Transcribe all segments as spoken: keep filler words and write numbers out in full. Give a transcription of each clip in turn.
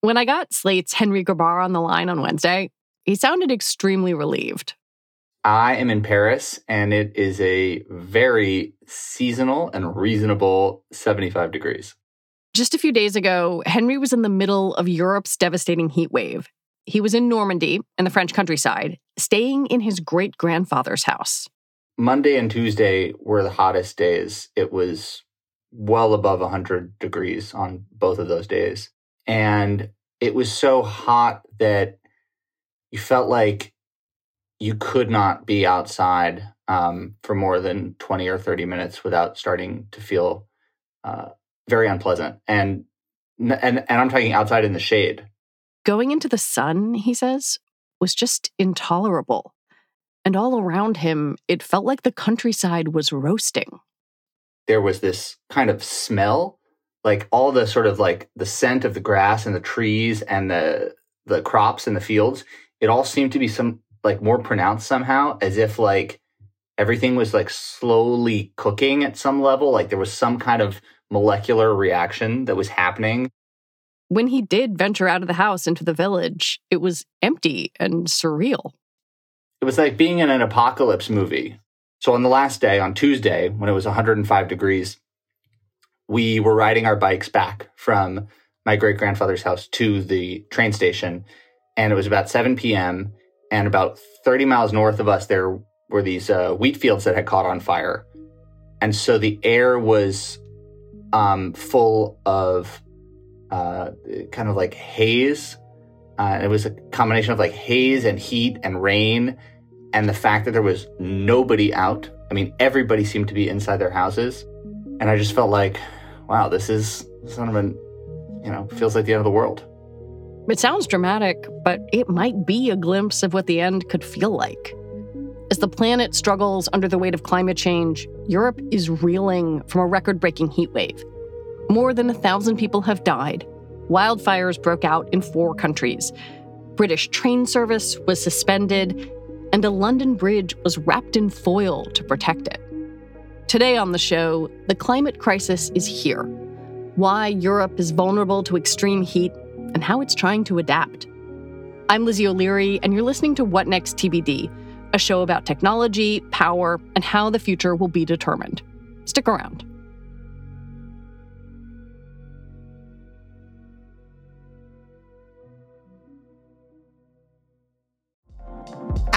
When I got Slate's Henry Grabar on the line on Wednesday, he sounded extremely relieved. I am in Paris, and it is a very seasonal and reasonable seventy-five degrees. Just a few days ago, Henry was in the middle of Europe's devastating heat wave. He was in Normandy, in the French countryside, staying in his great-grandfather's house. Monday and Tuesday were the hottest days. It was well above one hundred degrees on both of those days. And it was so hot that you felt like you could not be outside um, for more than twenty or thirty minutes without starting to feel uh, very unpleasant. And, and and I'm talking outside in the shade. Going into the sun, he says, was just intolerable. And all around him, it felt like the countryside was roasting. There was this kind of smell. Like all the sort of like the scent of the grass and the trees and the the crops and the fields, it all seemed to be some like more pronounced somehow, as if like everything was like slowly cooking at some level. Like there was some kind of molecular reaction that was happening. When he did venture out of the house into the village, it was empty and surreal. It was like being in an apocalypse movie. So on the last day, on Tuesday, when it was one hundred five degrees, we were riding our bikes back from my great-grandfather's house to the train station, and it was about seven p.m., and about thirty miles north of us, there were these uh, wheat fields that had caught on fire. And so the air was um, full of uh, kind of like haze. Uh, it was a combination of like haze and heat and rain, and the fact that there was nobody out. I mean, everybody seemed to be inside their houses. And I just felt like, wow, this is sort of an, you know, feels like the end of the world. It sounds dramatic, but it might be a glimpse of what the end could feel like. As the planet struggles under the weight of climate change, Europe is reeling from a record-breaking heat wave. More than a thousand people have died. Wildfires broke out in four countries. British train service was suspended, and a London bridge was wrapped in foil to protect it. Today on the show, the climate crisis is here, why Europe is vulnerable to extreme heat, and how it's trying to adapt. I'm Lizzie O'Leary, and you're listening to What Next T B D, a show about technology, power, and how the future will be determined. Stick around.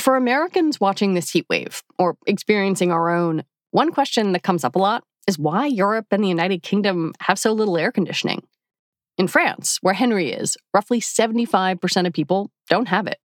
For Americans watching this heat wave, or experiencing our own, one question that comes up a lot is why Europe and the United Kingdom have so little air conditioning. In France, where Henry is, roughly seventy-five percent of people don't have it.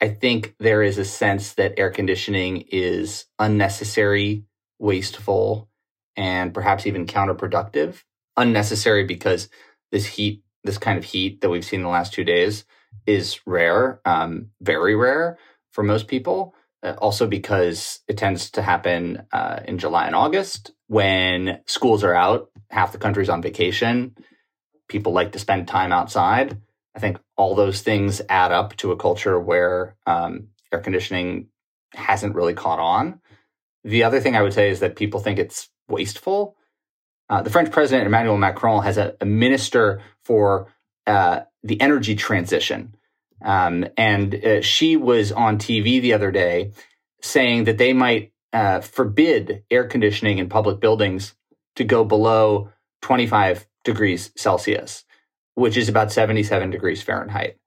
I think there is a sense that air conditioning is unnecessary, wasteful, and perhaps even counterproductive. Unnecessary because this heat, this kind of heat that we've seen in the last two days is rare, um, very rare. For most people, uh, also because it tends to happen uh, in July and August when schools are out, half the country's on vacation, people like to spend time outside. I think all those things add up to a culture where um, air conditioning hasn't really caught on. The other thing I would say is that people think it's wasteful. Uh, the French president, Emmanuel Macron, has a, a minister for uh, the energy transition. Um, and uh, she was on T V the other day saying that they might uh, forbid air conditioning in public buildings to go below twenty-five degrees Celsius, which is about seventy-seven degrees Fahrenheit.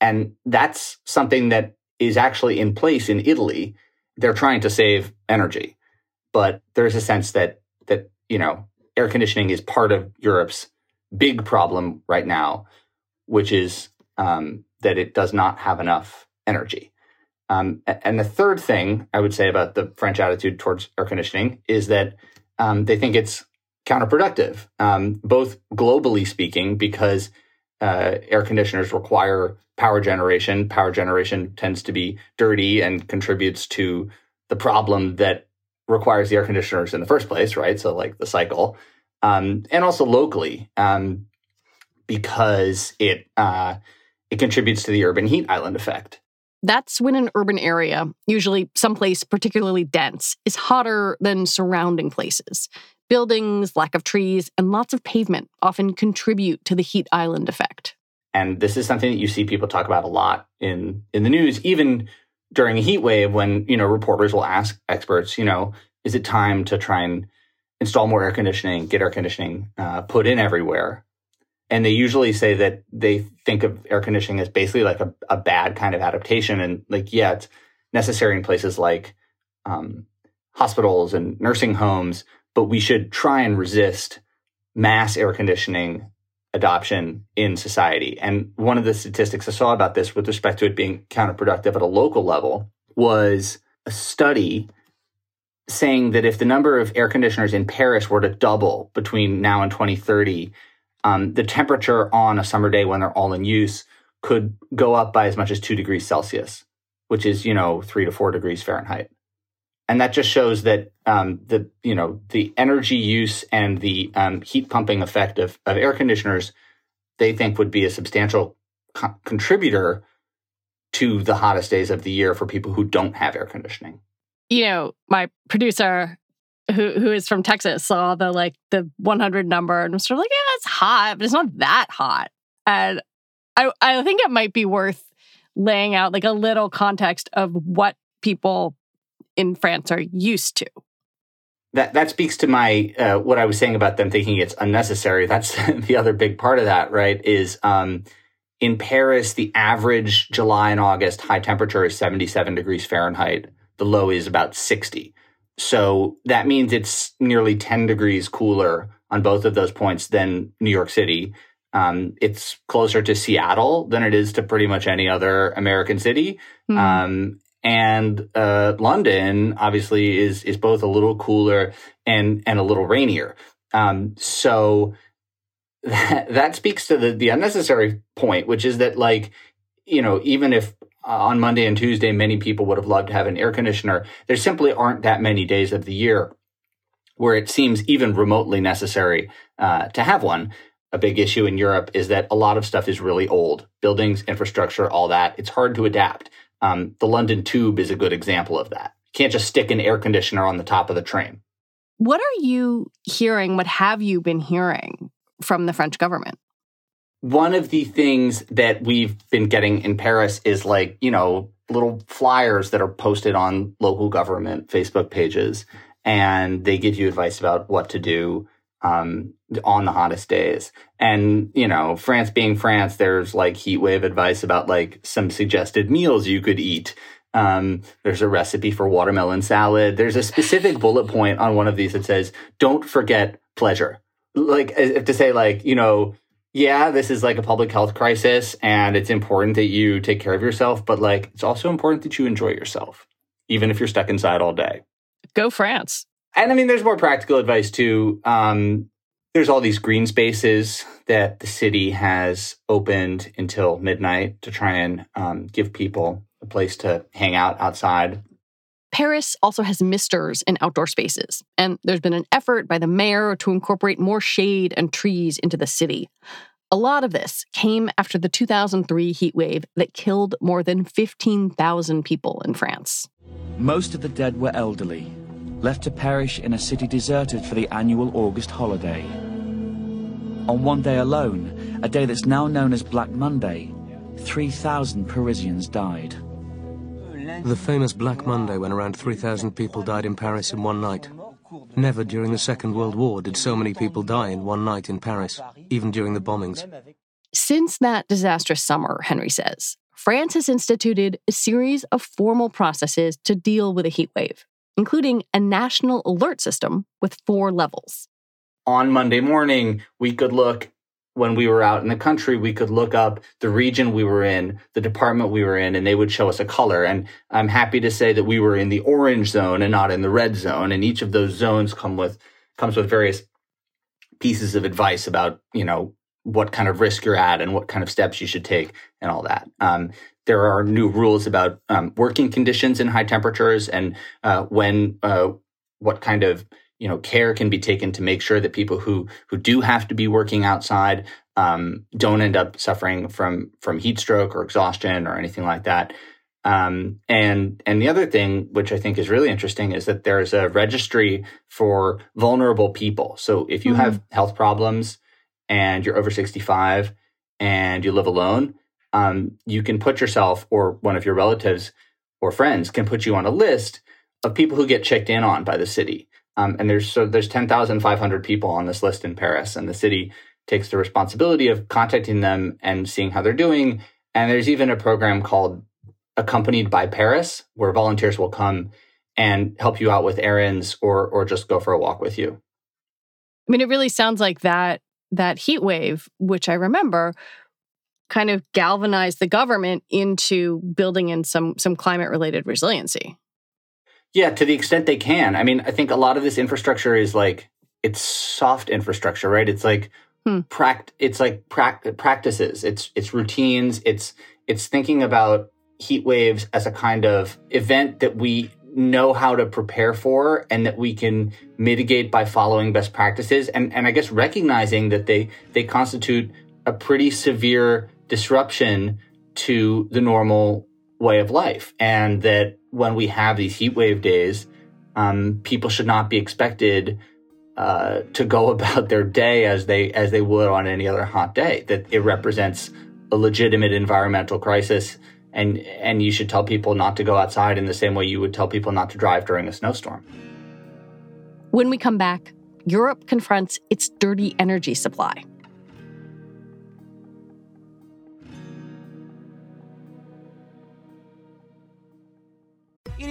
And that's something that is actually in place in Italy. They're trying to save energy, but there's a sense that, that, you know, air conditioning is part of Europe's big problem right now, which is um, that it does not have enough energy. Um, and the third thing I would say about the French attitude towards air conditioning is that um, they think it's counterproductive, um, both globally speaking, because uh, air conditioners require power generation. Power generation tends to be dirty and contributes to the problem that requires the air conditioners in the first place, right? So like the cycle. Um, and also locally, um, because it uh, it contributes to the urban heat island effect. That's when an urban area, usually someplace particularly dense, is hotter than surrounding places. Buildings, lack of trees, and lots of pavement often contribute to the heat island effect. And this is something that you see people talk about a lot in, in the news, even during a heat wave when, you know, reporters will ask experts, you know, is it time to try and install more air conditioning, get air conditioning uh, put in everywhere. And they usually say that they think of air conditioning as basically like a, a bad kind of adaptation. And like, yeah, it's necessary in places like um, hospitals and nursing homes, but we should try and resist mass air conditioning adoption in society. And one of the statistics I saw about this with respect to it being counterproductive at a local level was a study saying that if the number of air conditioners in Paris were to double between now and twenty thirty, um, the temperature on a summer day when they're all in use could go up by as much as two degrees Celsius, which is, you know, three to four degrees Fahrenheit. And that just shows that um, the, you know, the energy use and the um, heat pumping effect of, of air conditioners, they think would be a substantial co- contributor to the hottest days of the year for people who don't have air conditioning. You know, my producer, who who is from Texas, saw the like the one hundred number and was sort of like, yeah, it's hot, but it's not that hot. And I I think it might be worth laying out like a little context of what people in France are used to. That that speaks to my uh, what I was saying about them thinking it's unnecessary. That's the other big part of that, right? Is um, in Paris, the average July and August high temperature is seventy-seven degrees Fahrenheit. The low is about sixty. So that means it's nearly ten degrees cooler on both of those points than New York City. Um, it's closer to Seattle than it is to pretty much any other American city. Mm. Um, and uh, London, obviously, is is both a little cooler and and a little rainier. Um, so that, that speaks to the, the unnecessary point, which is that, like, you know, even if Uh, on Monday and Tuesday, many people would have loved to have an air conditioner. There simply aren't that many days of the year where it seems even remotely necessary uh, to have one. A big issue in Europe is that a lot of stuff is really old. Buildings, infrastructure, all that. It's hard to adapt. Um, the London Tube is a good example of that. You can't just stick an air conditioner on the top of the train. What are you hearing? What have you been hearing from the French government? One of the things that we've been getting in Paris is like, you know, little flyers that are posted on local government Facebook pages, and they give you advice about what to do um, on the hottest days. And, you know, France being France, there's like heat wave advice about like some suggested meals you could eat. Um, there's a recipe for watermelon salad. There's a specific bullet point on one of these that says, don't forget pleasure. Like, as if to say, like, you know, yeah, this is like a public health crisis and it's important that you take care of yourself, but like, it's also important that you enjoy yourself, even if you're stuck inside all day. Go France. And I mean, there's more practical advice too. Um, there's all these green spaces that the city has opened until midnight to try and um, give people a place to hang out outside. Paris also has misters in outdoor spaces, and there's been an effort by the mayor to incorporate more shade and trees into the city. A lot of this came after the two thousand three heat wave that killed more than fifteen thousand people in France. Most of the dead were elderly, left to perish in a city deserted for the annual August holiday. On one day alone, a day that's now known as Black Monday, three thousand Parisians died. The famous Black Monday, when around three thousand people died in Paris in one night. Never during the Second World War did so many people die in one night in Paris, even during the bombings. Since that disastrous summer, Henry says, France has instituted a series of formal processes to deal with a heat wave, including a national alert system with four levels. On Monday morning, we could look, when we were out in the country, we could look up the region we were in, the department we were in, and they would show us a color. And I'm happy to say that we were in the orange zone and not in the red zone. And each of those zones come with comes with various pieces of advice about, you know, what kind of risk you're at and what kind of steps you should take and all that. Um, there are new rules about um, working conditions in high temperatures and uh, when, uh, what kind of, you know, care can be taken to make sure that people who, who do have to be working outside um, don't end up suffering from, from heat stroke or exhaustion or anything like that. Um, and, and the other thing, which I think is really interesting, is that there's a registry for vulnerable people. So if you mm-hmm. have health problems, and you're over sixty-five and you live alone, um, you can put yourself, or one of your relatives or friends can put you on a list of people who get checked in on by the city. Um, and there's so there's ten thousand five hundred people on this list in Paris, and the city takes the responsibility of contacting them and seeing how they're doing. And there's even a program called Accompanied by Paris, where volunteers will come and help you out with errands or or just go for a walk with you. I mean, it really sounds like that. That heat wave, which I remember, kind of galvanized the government into building in some some climate-related resiliency. Yeah, to the extent they can. I mean, I think a lot of this infrastructure is like, it's soft infrastructure, right? It's like hmm. pract- it's like pra- practices, it's it's routines, it's it's thinking about heat waves as a kind of event that we know how to prepare for and that we can mitigate by following best practices. And, and I guess recognizing that they, they constitute a pretty severe disruption to the normal way of life. And that when we have these heat wave days, um, people should not be expected uh, to go about their day as they, as they would on any other hot day, that it represents a legitimate environmental crisis. And and you should tell people not to go outside in the same way you would tell people not to drive during a snowstorm. When we come back, Europe confronts its dirty energy supply. It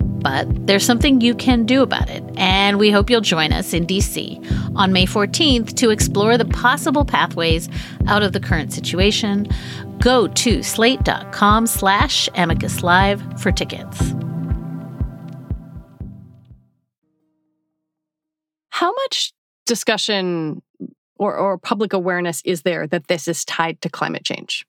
But there's something you can do about it, and we hope you'll join us in D C on May fourteenth to explore the possible pathways out of the current situation. Go to slate.com slash amicus live for tickets. How much discussion or, or public awareness is there that this is tied to climate change?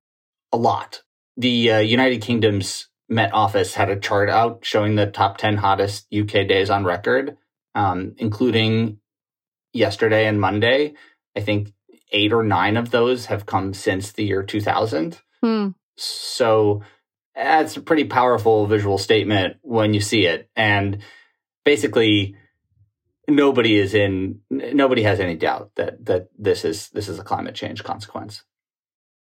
A lot. The uh, United Kingdom's Met Office had a chart out showing the top ten hottest U K days on record, um, including yesterday and Monday. I think eight or nine of those have come since the year two thousand. Hmm. So That's a pretty powerful visual statement when you see it. And basically, nobody is in, nobody has any doubt that that this is this is a climate change consequence.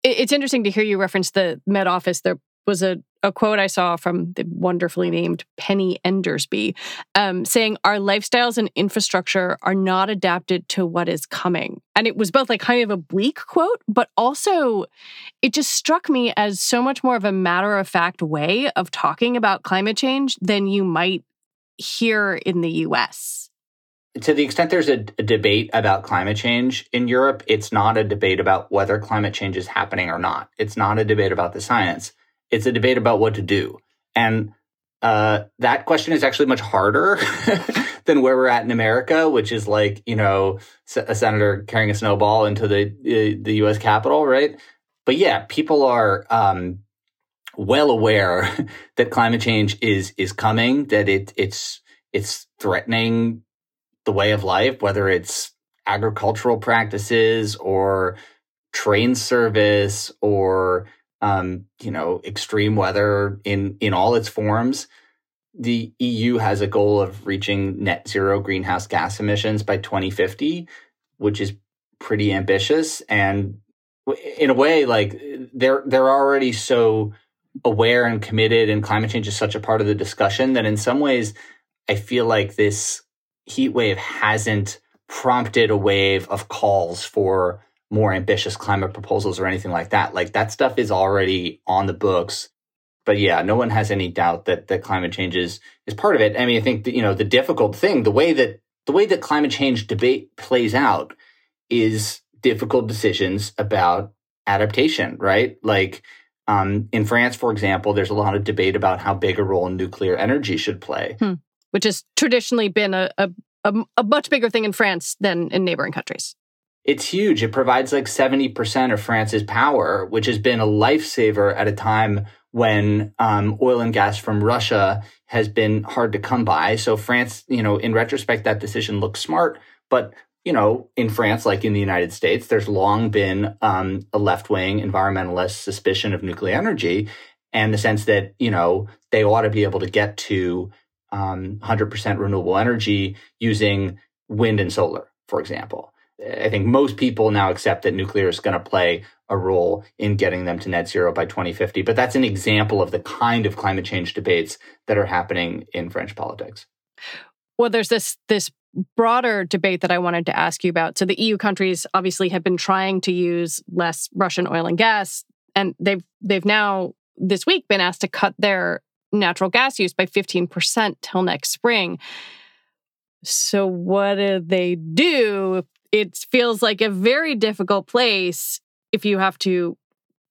It's interesting to hear you reference the Met Office. There was a, a quote I saw from the wonderfully named Penny Endersby um, saying, our lifestyles and infrastructure are not adapted to what is coming. And it was both like kind of a bleak quote, but also it just struck me as so much more of a matter-of-fact way of talking about climate change than you might hear in the U S. To the extent there's a, a debate about climate change in Europe, it's not a debate about whether climate change is happening or not. It's not a debate about the science. It's a debate about what to do. And uh, that question is actually much harder than where we're at in America, which is like, you know, a senator carrying a snowball into the the U S Capitol, right? But yeah, people are um, well aware that climate change is is coming, that it it's it's threatening the way of life, whether it's agricultural practices or train service or, um, you know, extreme weather in, in all its forms. The E U has a goal of reaching net zero greenhouse gas emissions by twenty fifty, which is pretty ambitious. And in a way, like they're, they're already so aware and committed, and climate change is such a part of the discussion that in some ways, I feel like this heat wave hasn't prompted a wave of calls for more ambitious climate proposals or anything like that. Like that stuff is already on the books. But yeah, no one has any doubt that, that climate change is, is part of it. I mean, I think that, you know, the difficult thing, the way that the way that climate change debate plays out is difficult decisions about adaptation, right? Like um, in France, for example, there's a lot of debate about how big a role nuclear energy should play. Hmm. Which has traditionally been a, a, a, a much bigger thing in France than in neighboring countries. It's huge. It provides like seventy percent of France's power, which has been a lifesaver at a time when um, oil and gas from Russia has been hard to come by. So France, you know, in retrospect, that decision looks smart. But, you know, in France, like in the United States, there's long been um, a left-wing environmentalist suspicion of nuclear energy and the sense that, you know, they ought to be able to get to Um, one hundred percent renewable energy using wind and solar, for example. I think most people now accept that nuclear is going to play a role in getting them to net zero by twenty fifty. But that's an example of the kind of climate change debates that are happening in French politics. Well, there's this this broader debate that I wanted to ask you about. So the E U countries obviously have been trying to use less Russian oil and gas, and they've they've now this week been asked to cut their natural gas use by fifteen percent till next spring. So what do they do? It feels like a very difficult place if you have to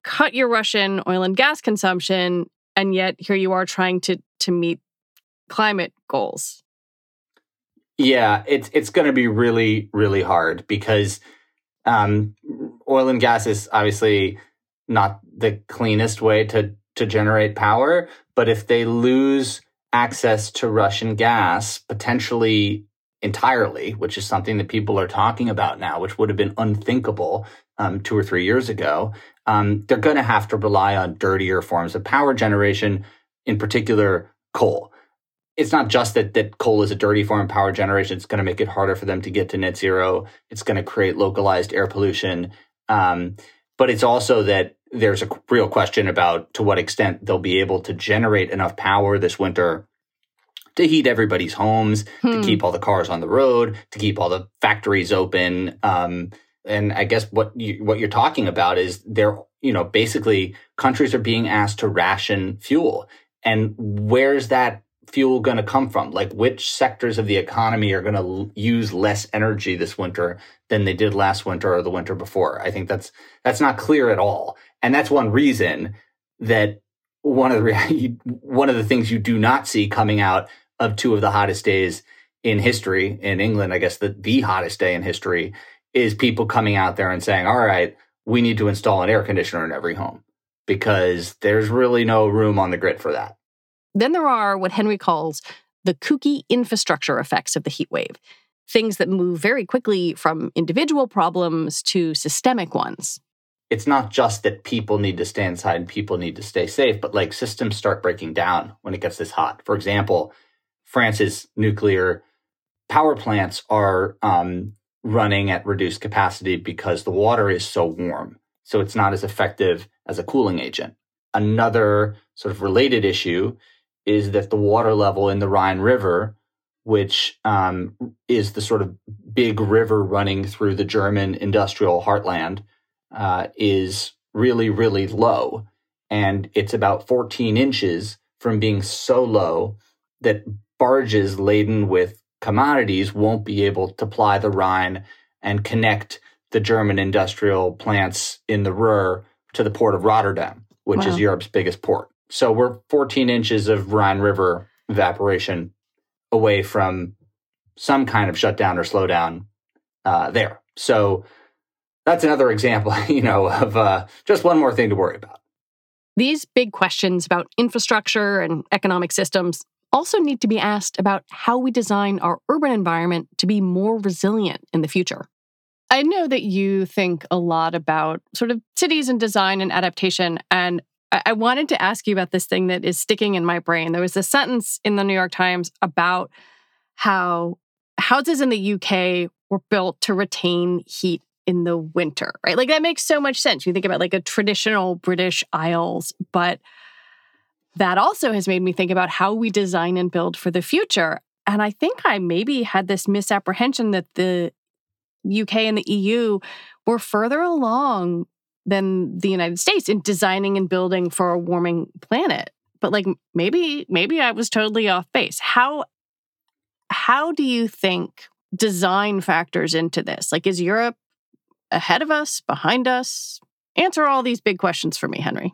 cut your Russian oil and gas consumption, and yet here you are trying to to meet climate goals. Yeah, it's it's going to be really, really hard because um, oil and gas is obviously not the cleanest way to to generate power. But if they lose access to Russian gas, potentially entirely, which is something that people are talking about now, which would have been unthinkable um, two or three years ago, um, they're going to have to rely on dirtier forms of power generation, in particular, coal. It's not just that, that coal is a dirty form of power generation. It's going to make it harder for them to get to net zero. It's going to create localized air pollution. Um, but it's also that there's a real question about to what extent they'll be able to generate enough power this winter to heat everybody's homes, hmm. to keep all the cars on the road, to keep all the factories open. Um, and I guess what, you, what you're talking about is they're, you know, basically countries are being asked to ration fuel. And where's that fuel going to come from? Like which sectors of the economy are going to l- use less energy this winter than they did last winter or the winter before? I think that's that's not clear at all. And that's one reason that one of the one of the things you do not see coming out of two of the hottest days in history in England, I guess the, the hottest day in history, is people coming out there and saying, all right, we need to install an air conditioner in every home because there's really no room on the grid for that. Then there are what Henry calls the kooky infrastructure effects of the heat wave, things that move very quickly from individual problems to systemic ones. it's not just that people need to stay inside and people need to stay safe, but like systems start breaking down when it gets this hot. For example, France's nuclear power plants are um, running at reduced capacity because the water is so warm. So it's not as effective as a cooling agent. Another sort of related issue is that the water level in the Rhine River, which um, is the sort of big river running through the German industrial heartland, uh, is really, really low. And it's about fourteen inches from being so low that barges laden with commodities won't be able to ply the Rhine and connect the German industrial plants in the Ruhr to the port of Rotterdam, which wow. is Europe's biggest port. So we're fourteen inches of Rhine River evaporation away from some kind of shutdown or slowdown uh, there. So that's another example, you know, of uh, just one more thing to worry about. These big questions about infrastructure and economic systems also need to be asked about how we design our urban environment to be more resilient in the future. I know that you think a lot about sort of cities and design and adaptation, and I wanted to ask you about this thing that is sticking in my brain. There was a sentence in the New York Times about how houses in the U K were built to retain heat in the winter, right? Like that makes so much sense. You think about like a traditional British Isles, but that also has made me think about how we design and build for the future. And I think I maybe had this misapprehension that the U K and the E U were further along than the United States in designing and building for a warming planet. But like maybe maybe I was totally off base. How how do you think design factors into this? Like, is Europe ahead of us, behind us? Answer all these big questions for me, Henry.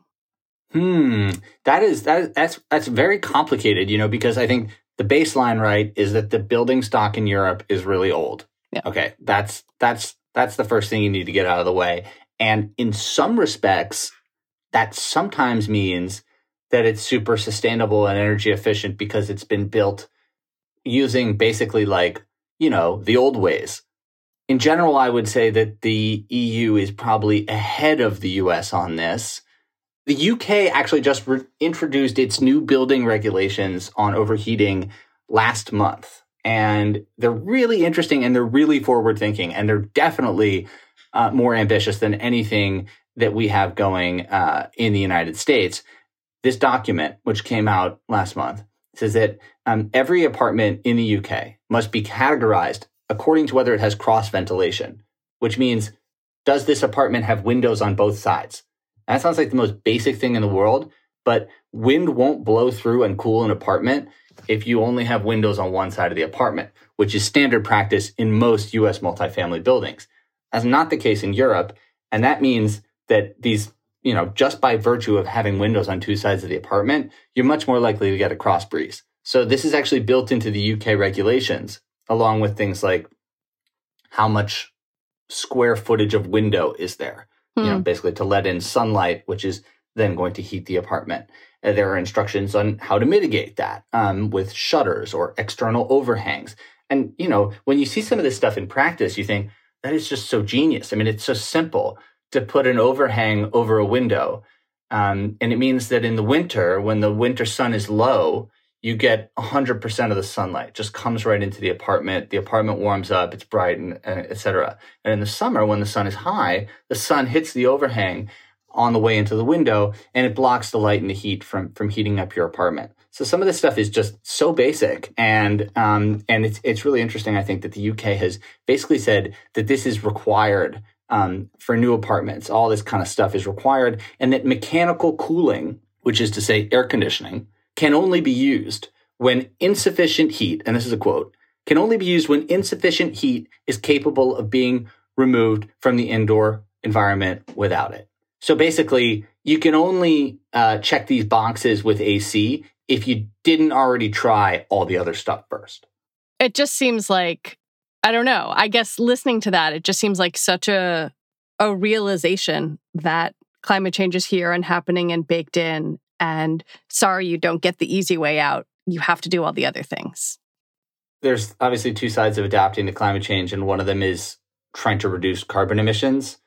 Hmm. That is that is that's that's very complicated, you know, because I think the baseline, right, is that the building stock in Europe is really old. Yeah. Okay. That's that's that's the first thing you need to get out of the way. And in some respects, that sometimes means that it's super sustainable and energy efficient because it's been built using basically like, you know, the old ways. In general, I would say that the E U is probably ahead of the U S on this. The U K actually just re- introduced its new building regulations on overheating last month. And they're really interesting and they're really forward thinking. And they're definitely Uh, more ambitious than anything that we have going uh, in the United States. This document, which came out last month, says that um, every apartment in the U K must be categorized according to whether it has cross ventilation, which means, does this apartment have windows on both sides? And that sounds like the most basic thing in the world, but wind won't blow through and cool an apartment if you only have windows on one side of the apartment, which is standard practice in most U S multifamily buildings. That's not the case in Europe, and that means that these, you know, just by virtue of having windows on two sides of the apartment, you're much more likely to get a cross breeze. So this is actually built into the U K regulations, along with things like how much square footage of window is there, hmm. you know, basically to let in sunlight, which is then going to heat the apartment. And there are instructions on how to mitigate that um, with shutters or external overhangs. And, you know, when you see some of this stuff in practice, you think, that is just so genius. I mean, it's so simple to put an overhang over a window. Um, and it means that in the winter, when the winter sun is low, you get one hundred percent of the sunlight. It just comes right into the apartment. The apartment warms up, it's bright, and, and et cetera. And in the summer, when the sun is high, the sun hits the overhang on the way into the window, and it blocks the light and the heat from from heating up your apartment. So some of this stuff is just so basic, and um, and it's it's really interesting. I think that the U K has basically said that this is required um, for new apartments. All this kind of stuff is required, and that mechanical cooling, which is to say air conditioning, can only be used when insufficient heat. And this is a quote: "Can only be used when insufficient heat is capable of being removed from the indoor environment without it." So basically, you can only uh, check these boxes with A C if you didn't already try all the other stuff first. It just seems like, I don't know, I guess listening to that, it just seems like such a a realization that climate change is here and happening and baked in. And sorry, you don't get the easy way out. You have to do all the other things. There's obviously two sides of adapting to climate change, and one of them is trying to reduce carbon emissions.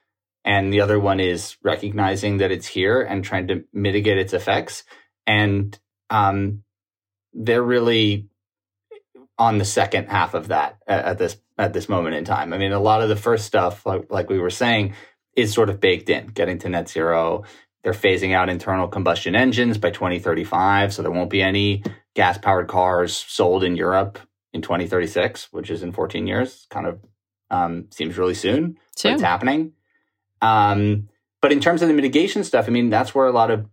And the other one is recognizing that it's here and trying to mitigate its effects. And um, they're really on the second half of that at this at this moment in time. I mean, a lot of the first stuff, like, like we were saying, is sort of baked in, getting to net zero. They're phasing out internal combustion engines by twenty thirty-five, so there won't be any gas-powered cars sold in Europe in twenty thirty-six, which is in fourteen years. Kind of um, seems really soon. Sure. But it's happening. Um, but in terms of the mitigation stuff, I mean, that's where a lot of,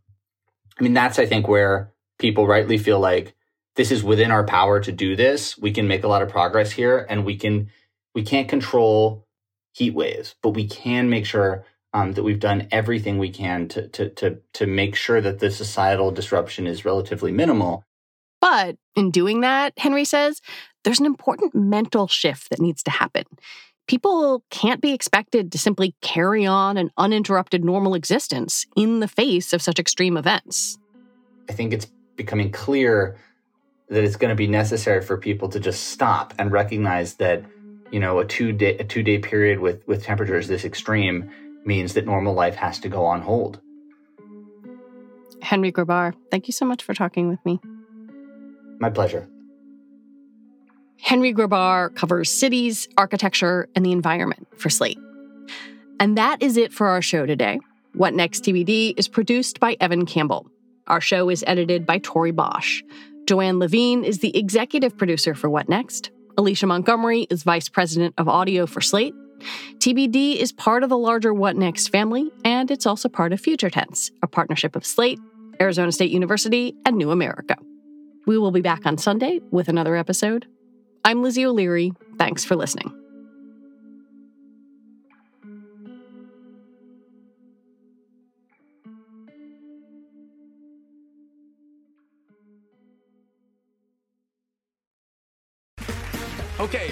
I mean, that's, I think, where people rightly feel like this is within our power to do this. We can make a lot of progress here, and we can, we can't control heat waves, but we can make sure um, that we've done everything we can to, to, to, to make sure that the societal disruption is relatively minimal. But in doing that, Henry says, there's an important mental shift that needs to happen. People can't be expected to simply carry on an uninterrupted normal existence in the face of such extreme events. I think it's becoming clear that it's going to be necessary for people to just stop and recognize that, you know, a two-day a two-day period with, with temperatures this extreme means that normal life has to go on hold. Henry Grabar, thank you so much for talking with me. My pleasure. Henry Grabar covers cities, architecture, and the environment for Slate. And that is it for our show today. What Next T B D is produced by Evan Campbell. Our show is edited by Tori Bosch. Joanne Levine is the executive producer for What Next. Alicia Montgomery is vice president of audio for Slate. T B D is part of the larger What Next family, and it's also part of Future Tense, a partnership of Slate, Arizona State University, and New America. We will be back on Sunday with another episode. I'm Lizzie O'Leary. Thanks for listening. Okay,